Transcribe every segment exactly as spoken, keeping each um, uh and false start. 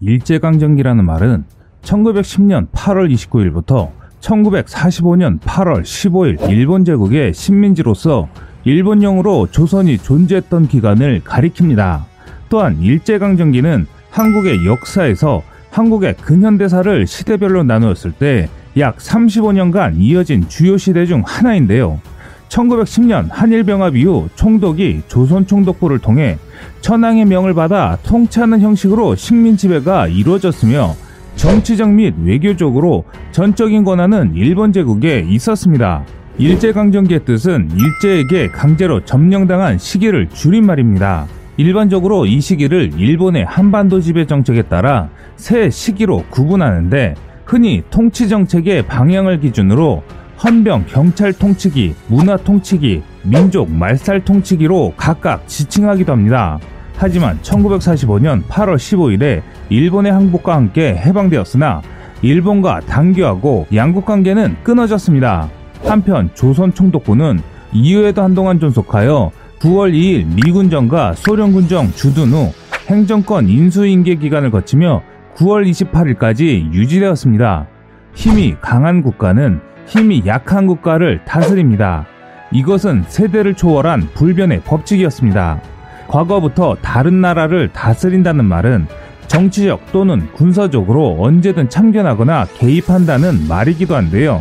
일제강점기라는 말은 천구백십 년 팔월 이십구일부터 천구백사십오 년 팔월 십오일 일본 제국의 식민지로서 일본령으로 조선이 존재했던 기간을 가리킵니다. 또한 일제강점기는 한국의 역사에서 한국의 근현대사를 시대별로 나누었을 때 약 삼십오 년간 이어진 주요 시대 중 하나인데요. 천구백십 년 한일병합 이후 총독이 조선총독부를 통해 천황의 명을 받아 통치하는 형식으로 식민지배가 이루어졌으며 정치적 및 외교적으로 전적인 권한은 일본 제국에 있었습니다. 일제강점기의 뜻은 일제에게 강제로 점령당한 시기를 줄인 말입니다. 일반적으로 이 시기를 일본의 한반도 지배 정책에 따라 세 시기로 구분하는데, 흔히 통치 정책의 방향을 기준으로 헌병 경찰 통치기, 문화 통치기, 민족 말살 통치기로 각각 지칭하기도 합니다. 하지만 천구백사십오 년 팔월 십오일에 일본의 항복과 함께 해방되었으나 일본과 단교하고 양국 관계는 끊어졌습니다. 한편 조선 총독부는 이후에도 한동안 존속하여 구월 이일 미군정과 소련군정 주둔 후 행정권 인수인계 기간을 거치며 구월 이십팔일까지 유지되었습니다. 힘이 강한 국가는 힘이 약한 국가를 다스립니다. 이것은 세대를 초월한 불변의 법칙이었습니다. 과거부터 다른 나라를 다스린다는 말은 정치적 또는 군사적으로 언제든 참견하거나 개입한다는 말이기도 한데요.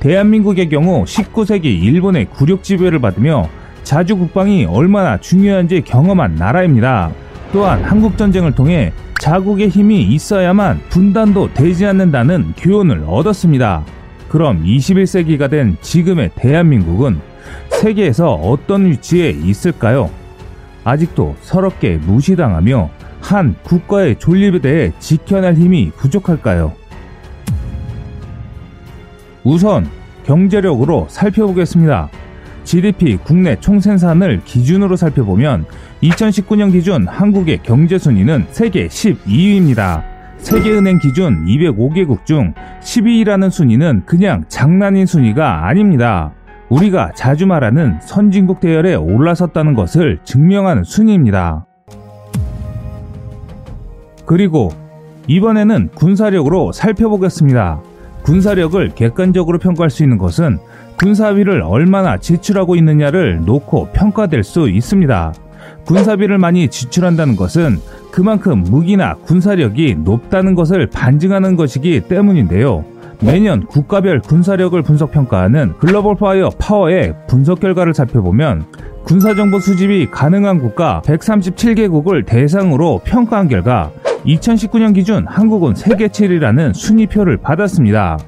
대한민국의 경우 십구 세기 일본의 굴욕 지배를 받으며 자주 국방이 얼마나 중요한지 경험한 나라입니다. 또한 한국전쟁을 통해 자국의 힘이 있어야만 분단도 되지 않는다는 교훈을 얻었습니다. 그럼 이십일 세기가 된 지금의 대한민국은 세계에서 어떤 위치에 있을까요? 아직도 서럽게 무시당하며 한 국가의 존립에 대해 지켜낼 힘이 부족할까요? 우선 경제력으로 살펴보겠습니다. 지디피 국내 총생산을 기준으로 살펴보면 이천십구 년 기준 한국의 경제순위는 세계 십이 위입니다. 세계은행 기준 이백오 개국 중 십 위라는 순위는 그냥 장난인 순위가 아닙니다. 우리가 자주 말하는 선진국 대열에 올라섰다는 것을 증명하는 순위입니다. 그리고 이번에는 군사력으로 살펴보겠습니다. 군사력을 객관적으로 평가할 수 있는 것은 군사비를 얼마나 지출하고 있느냐를 놓고 평가될 수 있습니다. 군사비를 많이 지출한다는 것은 그만큼 무기나 군사력이 높다는 것을 반증하는 것이기 때문인데요. 매년 국가별 군사력을 분석평가하는 글로벌 파이어 파워의 분석 결과를 살펴보면 군사정보 수집이 가능한 국가 백삼십칠 개국을 대상으로 평가한 결과 이천십구 년 기준 한국은 세계 칠위라는 순위표를 받았습니다.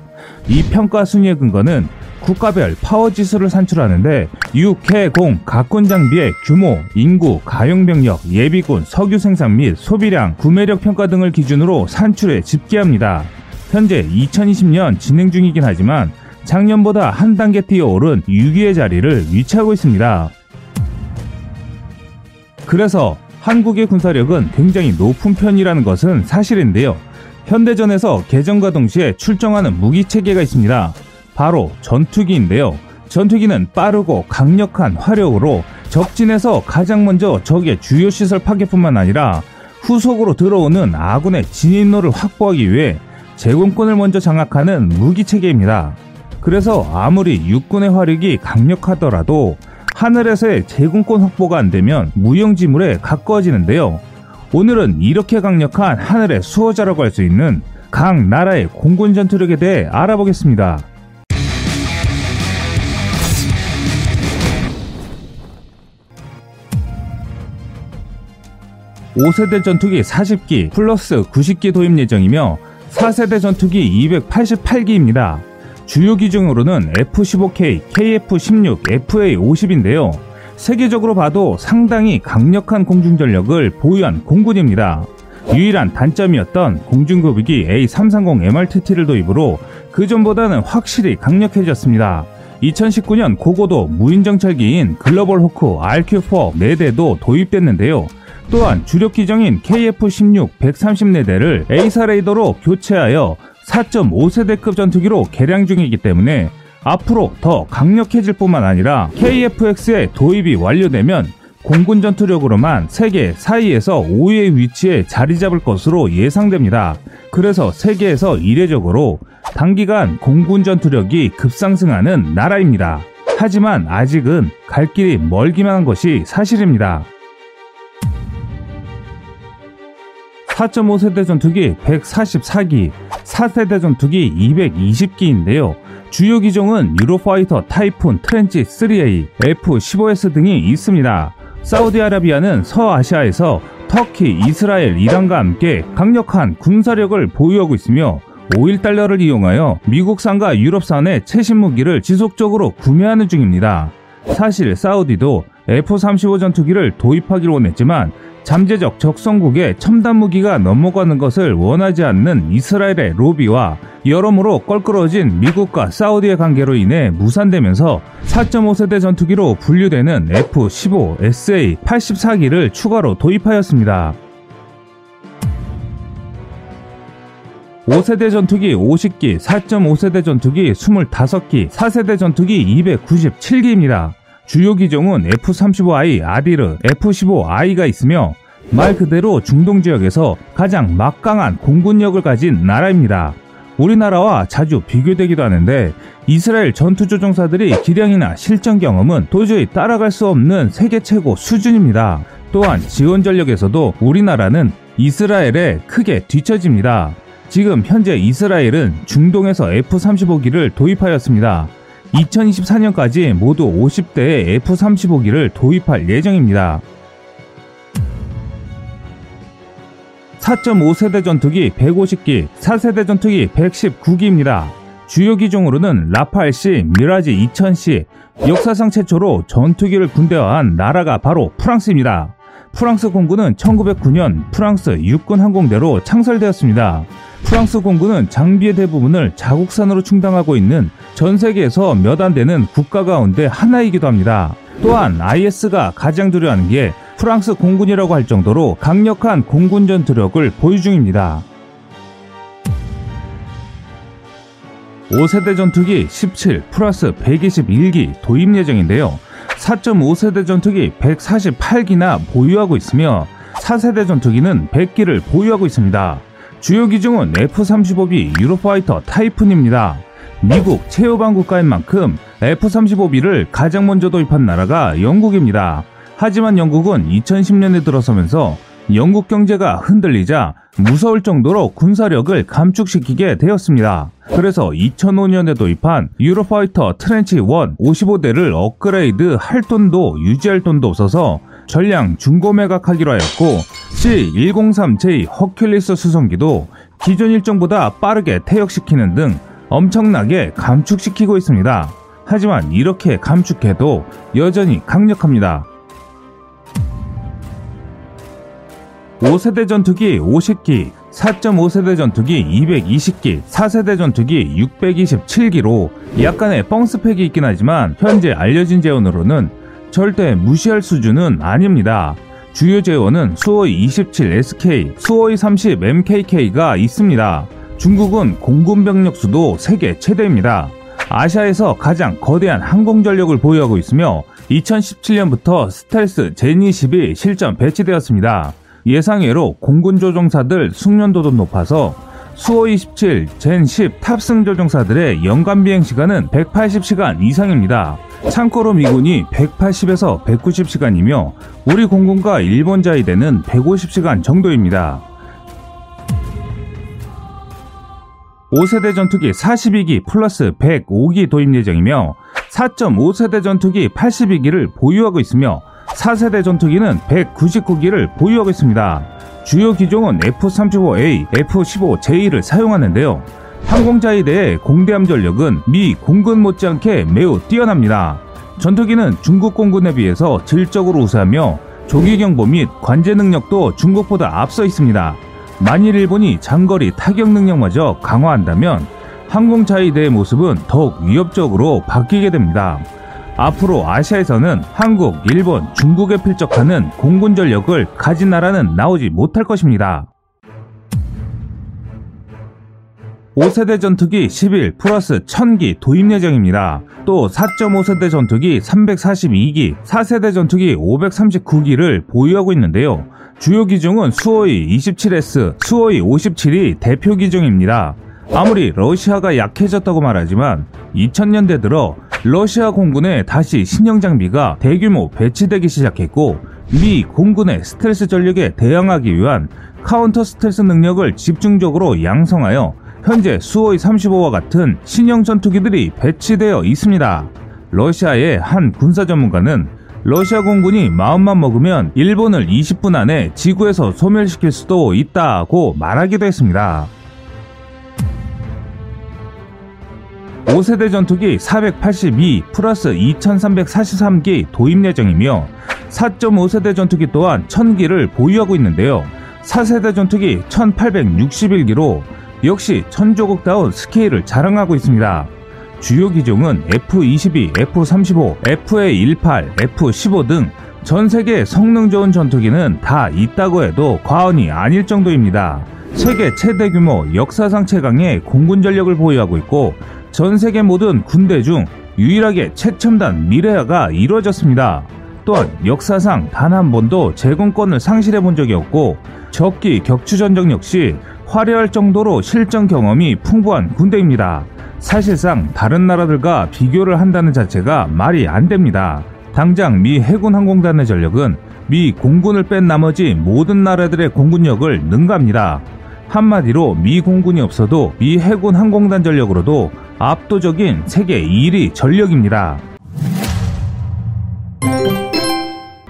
이 평가 순위의 근거는 국가별 파워지수를 산출하는데 육해공 각군 장비의 규모, 인구, 가용병력, 예비군, 석유 생산 및 소비량, 구매력 평가 등을 기준으로 산출해 집계합니다. 현재 이천이십 년 진행 중이긴 하지만 작년보다 한 단계 뛰어오른 육위의 자리를 위치하고 있습니다. 그래서 한국의 군사력은 굉장히 높은 편이라는 것은 사실인데요. 현대전에서 개전과 동시에 출정하는 무기체계가 있습니다. 바로 전투기인데요. 전투기는 빠르고 강력한 화력으로 적진에서 가장 먼저 적의 주요 시설 파괴뿐만 아니라 후속으로 들어오는 아군의 진입로를 확보하기 위해 제공권을 먼저 장악하는 무기체계입니다. 그래서 아무리 육군의 화력이 강력하더라도 하늘에서의 제공권 확보가 안되면 무용지물에 가까워지는데요. 오늘은 이렇게 강력한 하늘의 수호자라고 할 수 있는 각 나라의 공군 전투력에 대해 알아보겠습니다. 오세대 전투기 사십 기 플러스 구십 기 도입 예정이며 사세대 전투기 이백팔십팔 기입니다. 주요 기종으로는 에프 십오 케이, 케이에프 십육, 에프에이 오십인데요. 세계적으로 봐도 상당히 강력한 공중전력을 보유한 공군입니다. 유일한 단점이었던 공중급유기 에이 삼삼공 엠알티티를 도입으로 그전보다는 확실히 강력해졌습니다. 이천십구 년 고고도 무인정찰기인 글로벌 호크 알큐 사 네 대도 도입됐는데요. 또한 주력 기종인 케이에프 십육 백삼십 네 대를 에이사 레이더로 교체하여 사 점 오 세대급 전투기로 개량 중이기 때문에 앞으로 더 강력해질 뿐만 아니라 케이에프 엑스의 도입이 완료되면 공군 전투력으로만 세계 사 위에서 오 위의 위치에 자리 잡을 것으로 예상됩니다. 그래서 세계에서 이례적으로 단기간 공군 전투력이 급상승하는 나라입니다. 하지만 아직은 갈 길이 멀기만 한 것이 사실입니다. 사 점 오 세대 전투기 백사십사 기, 사 세대 전투기 이백이십 기인데요. 주요 기종은 유로파이터 타이푼 트렌치 쓰리 에이, 에프 십오 에스 등이 있습니다. 사우디아라비아는 서아시아에서 터키, 이스라엘, 이란과 함께 강력한 군사력을 보유하고 있으며 오일 달러를 이용하여 미국산과 유럽산의 최신 무기를 지속적으로 구매하는 중입니다. 사실 사우디도 에프 삼십오 전투기를 도입하길 원했지만 잠재적 적성국의 첨단 무기가 넘어가는 것을 원하지 않는 이스라엘의 로비와 여러모로 껄끄러워진 미국과 사우디의 관계로 인해 무산되면서 사 점 오 세대 전투기로 분류되는 에프 십오 에스에이 팔십사 기를 추가로 도입하였습니다. 오 세대 전투기 오십 기, 사 점 오 세대 전투기 이십오 기, 사 세대 전투기 이백구십칠 기입니다. 주요 기종은 에프 삼십오 아이, 아디르, 에프 십오 아이가 있으며 말 그대로 중동 지역에서 가장 막강한 공군력을 가진 나라입니다. 우리나라와 자주 비교되기도 하는데 이스라엘 전투조종사들이 기량이나 실전 경험은 도저히 따라갈 수 없는 세계 최고 수준입니다. 또한 지원 전력에서도 우리나라는 이스라엘에 크게 뒤처집니다. 지금 현재 이스라엘은 중동에서 에프 삼십오 기를 도입하였습니다. 이천이십사 년까지 모두 오십 대의 에프 삼십오 기를 도입할 예정입니다. 사 점 오 세대 전투기 백오십 기, 사 세대 전투기 백십구 기입니다. 주요 기종으로는 라팔 씨, 미라지 이천 씨, 역사상 최초로 전투기를 군대화한 나라가 바로 프랑스입니다. 프랑스 공군은 천구백구 년 프랑스 육군 항공대로 창설되었습니다. 프랑스 공군은 장비의 대부분을 자국산으로 충당하고 있는 전 세계에서 몇 안 되는 국가 가운데 하나이기도 합니다. 또한 아이에스가 가장 두려워하는 게 프랑스 공군이라고 할 정도로 강력한 공군 전투력을 보유 중입니다. 오 세대 전투기 십칠 플러스 백이십일 기 도입 예정인데요. 사 점 오 세대 전투기 백사십팔 기나 보유하고 있으며 사 세대 전투기는 백 기를 보유하고 있습니다. 주요 기종은 에프 삼십오 비 유로파이터 타이푼입니다. 미국 최우방 국가인 만큼 에프 삼십오 비를 가장 먼저 도입한 나라가 영국입니다. 하지만 영국은 이천십 년에 들어서면서 영국 경제가 흔들리자 무서울 정도로 군사력을 감축시키게 되었습니다. 그래서 이천오 년에 도입한 유로파이터 트렌치 일 오십오 대를 업그레이드 할 돈도 유지할 돈도 없어서 전량 중고 매각하기로 하였고 씨 백삼 제이 허큘리스 수송기도 기존 일정보다 빠르게 퇴역시키는 등 엄청나게 감축시키고 있습니다. 하지만 이렇게 감축해도 여전히 강력합니다. 오 세대 전투기 오십 기, 사 점 오 세대 전투기 이백이십 기, 사 세대 전투기 육백이십칠 기로 약간의 뻥스펙이 있긴 하지만 현재 알려진 재원으로는 절대 무시할 수준은 아닙니다. 주요 재원은 수호이 이십칠 에스 케이, 수호이 삼십 엠 케이 케이가 있습니다. 중국은 공군 병력 수도 세계 최대입니다. 아시아에서 가장 거대한 항공전력을 보유하고 있으며 이천십칠 년부터 스텔스 젠 이십이 실전 배치되었습니다. 예상외로 공군 조종사들 숙련도도 높아서 수호이 이십칠, 젠 십 탑승 조종사들의 연간 비행시간은 백팔십 시간 이상입니다. 참고로 미군이 백팔십에서 백구십 시간이며 우리 공군과 일본 자위대는 백오십 시간 정도입니다. 오 세대 전투기 사십이 기 플러스 백오 기 도입 예정이며 사 점 오 세대 전투기 팔십이 기를 보유하고 있으며 사 세대 전투기는 백구십구 기를 보유하고 있습니다. 주요 기종은 에프 삼십오 에이, 에프 십오 제이를 사용하는데요. 항공자위대의 공대함 전력은 미 공군 못지않게 매우 뛰어납니다. 전투기는 중국 공군에 비해서 질적으로 우세하며 조기경보 및 관제 능력도 중국보다 앞서 있습니다. 만일 일본이 장거리 타격 능력마저 강화한다면 항공자위대의 모습은 더욱 위협적으로 바뀌게 됩니다. 앞으로 아시아에서는 한국, 일본, 중국에 필적하는 공군 전력을 가진 나라는 나오지 못할 것입니다. 오 세대 전투기 십일 플러스 천 기 도입 예정입니다. 또 사 점 오 세대 전투기 삼백사십이 기, 사 세대 전투기 오백삼십구 기를 보유하고 있는데요. 주요 기종은 수호이 이십칠 에스, 수호이 오십칠이 대표 기종입니다. 아무리 러시아가 약해졌다고 말하지만 이천 년대 들어 러시아 공군에 다시 신형 장비가 대규모 배치되기 시작했고, 미 공군의 스텔스 전력에 대항하기 위한 카운터 스텔스 능력을 집중적으로 양성하여 현재 수호이 삼십오와 같은 신형 전투기들이 배치되어 있습니다. 러시아의 한 군사 전문가는 러시아 공군이 마음만 먹으면 일본을 이십 분 안에 지구에서 소멸시킬 수도 있다고 말하기도 했습니다. 오 세대 전투기 사백팔십이 플러스 이천삼백사십삼 기 도입 예정이며 사 점 오 세대 전투기 또한 천 기를 보유하고 있는데요. 사 세대 전투기 천팔백육십일 기로 역시 천조국다운 스케일을 자랑하고 있습니다. 주요 기종은 에프 이십이, 에프 삼십오, 에프 에이 십팔, 에프 십오 등 전세계 성능 좋은 전투기는 다 있다고 해도 과언이 아닐 정도입니다. 세계 최대 규모 역사상 최강의 공군 전력을 보유하고 있고, 전세계 모든 군대 중 유일하게 최첨단 미래화가 이루어졌습니다. 또한 역사상 단 한 번도 제공권을 상실해 본 적이 없고, 적기 격추 전쟁 역시 화려할 정도로 실전 경험이 풍부한 군대입니다. 사실상 다른 나라들과 비교를 한다는 자체가 말이 안 됩니다. 당장 미 해군 항공단의 전력은 미 공군을 뺀 나머지 모든 나라들의 공군력을 능가합니다. 한마디로 미 공군이 없어도 미 해군 항공단 전력으로도 압도적인 세계 일 위 전력입니다.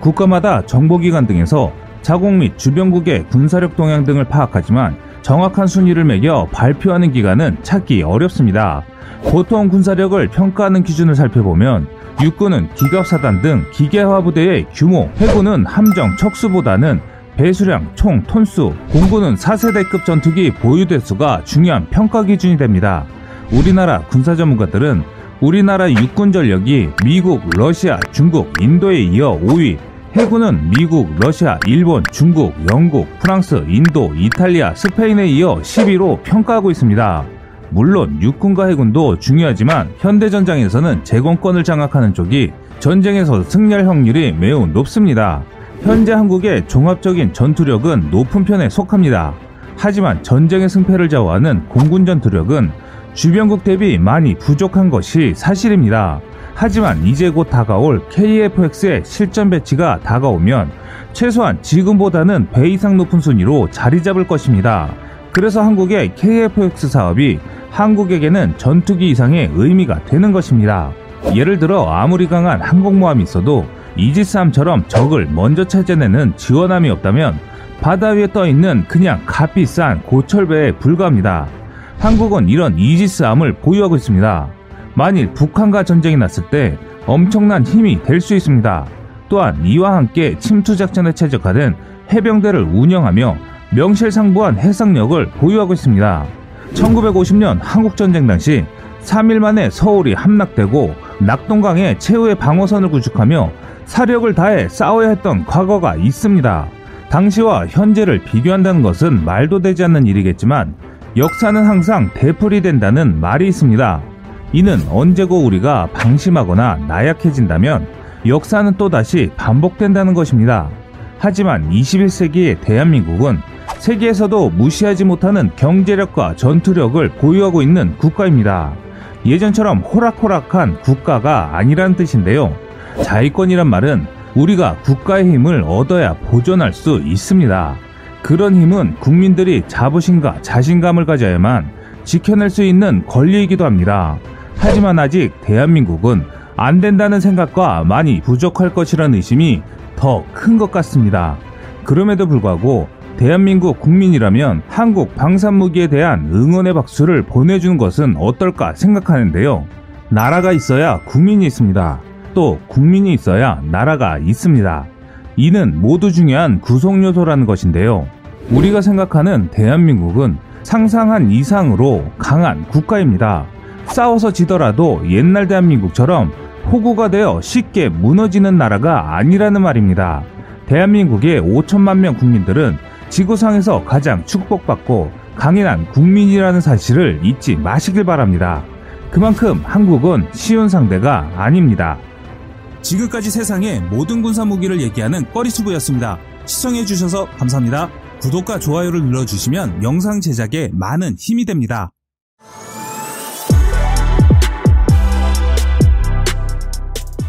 국가마다 정보기관 등에서 자국 및 주변국의 군사력 동향 등을 파악하지만 정확한 순위를 매겨 발표하는 기관은 찾기 어렵습니다. 보통 군사력을 평가하는 기준을 살펴보면 육군은 기갑사단 등 기계화 부대의 규모, 해군은 함정 척수보다는 배수량, 총 톤수, 공군은 사 세대급 전투기 보유대수가 중요한 평가 기준이 됩니다. 우리나라 군사 전문가들은 우리나라 육군 전력이 미국, 러시아, 중국, 인도에 이어 오 위, 해군은 미국, 러시아, 일본, 중국, 영국, 프랑스, 인도, 이탈리아, 스페인에 이어 십 위로 평가하고 있습니다. 물론 육군과 해군도 중요하지만 현대전장에서는 제공권을 장악하는 쪽이 전쟁에서 승리할 확률이 매우 높습니다. 현재 한국의 종합적인 전투력은 높은 편에 속합니다. 하지만 전쟁의 승패를 좌우하는 공군 전투력은 주변국 대비 많이 부족한 것이 사실입니다. 하지만 이제 곧 다가올 케이에프 엑스의 실전 배치가 다가오면 최소한 지금보다는 배 이상 높은 순위로 자리 잡을 것입니다. 그래서 한국의 케이에프 엑스 사업이 한국에게는 전투기 이상의 의미가 되는 것입니다. 예를 들어 아무리 강한 항공모함이 있어도 이지스함처럼 적을 먼저 찾아내는 지원함이 없다면 바다 위에 떠있는 그냥 값비싼 고철배에 불과합니다. 한국은 이런 이지스함을 보유하고 있습니다. 만일 북한과 전쟁이 났을 때 엄청난 힘이 될 수 있습니다. 또한 이와 함께 침투작전에 최적화된 해병대를 운영하며 명실상부한 해상력을 보유하고 있습니다. 천구백오십 년 한국전쟁 당시 삼 일 만에 서울이 함락되고 낙동강에 최후의 방어선을 구축하며 사력을 다해 싸워야 했던 과거가 있습니다. 당시와 현재를 비교한다는 것은 말도 되지 않는 일이겠지만 역사는 항상 되풀이 된다는 말이 있습니다. 이는 언제고 우리가 방심하거나 나약해진다면 역사는 또다시 반복된다는 것입니다. 하지만 이십일 세기의 대한민국은 세계에서도 무시하지 못하는 경제력과 전투력을 보유하고 있는 국가입니다. 예전처럼 호락호락한 국가가 아니란 뜻인데요. 자위권이란 말은 우리가 국가의 힘을 얻어야 보존할 수 있습니다. 그런 힘은 국민들이 자부심과 자신감을 가져야만 지켜낼 수 있는 권리이기도 합니다. 하지만 아직 대한민국은 안 된다는 생각과 많이 부족할 것이라는 의심이 더 큰 것 같습니다. 그럼에도 불구하고 대한민국 국민이라면 한국 방산무기에 대한 응원의 박수를 보내주는 것은 어떨까 생각하는데요. 나라가 있어야 국민이 있습니다. 또 국민이 있어야 나라가 있습니다. 이는 모두 중요한 구성요소라는 것인데요. 우리가 생각하는 대한민국은 상상한 이상으로 강한 국가입니다. 싸워서 지더라도 옛날 대한민국처럼 호구가 되어 쉽게 무너지는 나라가 아니라는 말입니다. 대한민국의 오천만 명 국민들은 지구상에서 가장 축복받고 강인한 국민이라는 사실을 잊지 마시길 바랍니다. 그만큼 한국은 쉬운 상대가 아닙니다. 지금까지 세상의 모든 군사 무기를 얘기하는 꺼리튜브였습니다. 시청해주셔서 감사합니다. 구독과 좋아요를 눌러주시면 영상 제작에 많은 힘이 됩니다.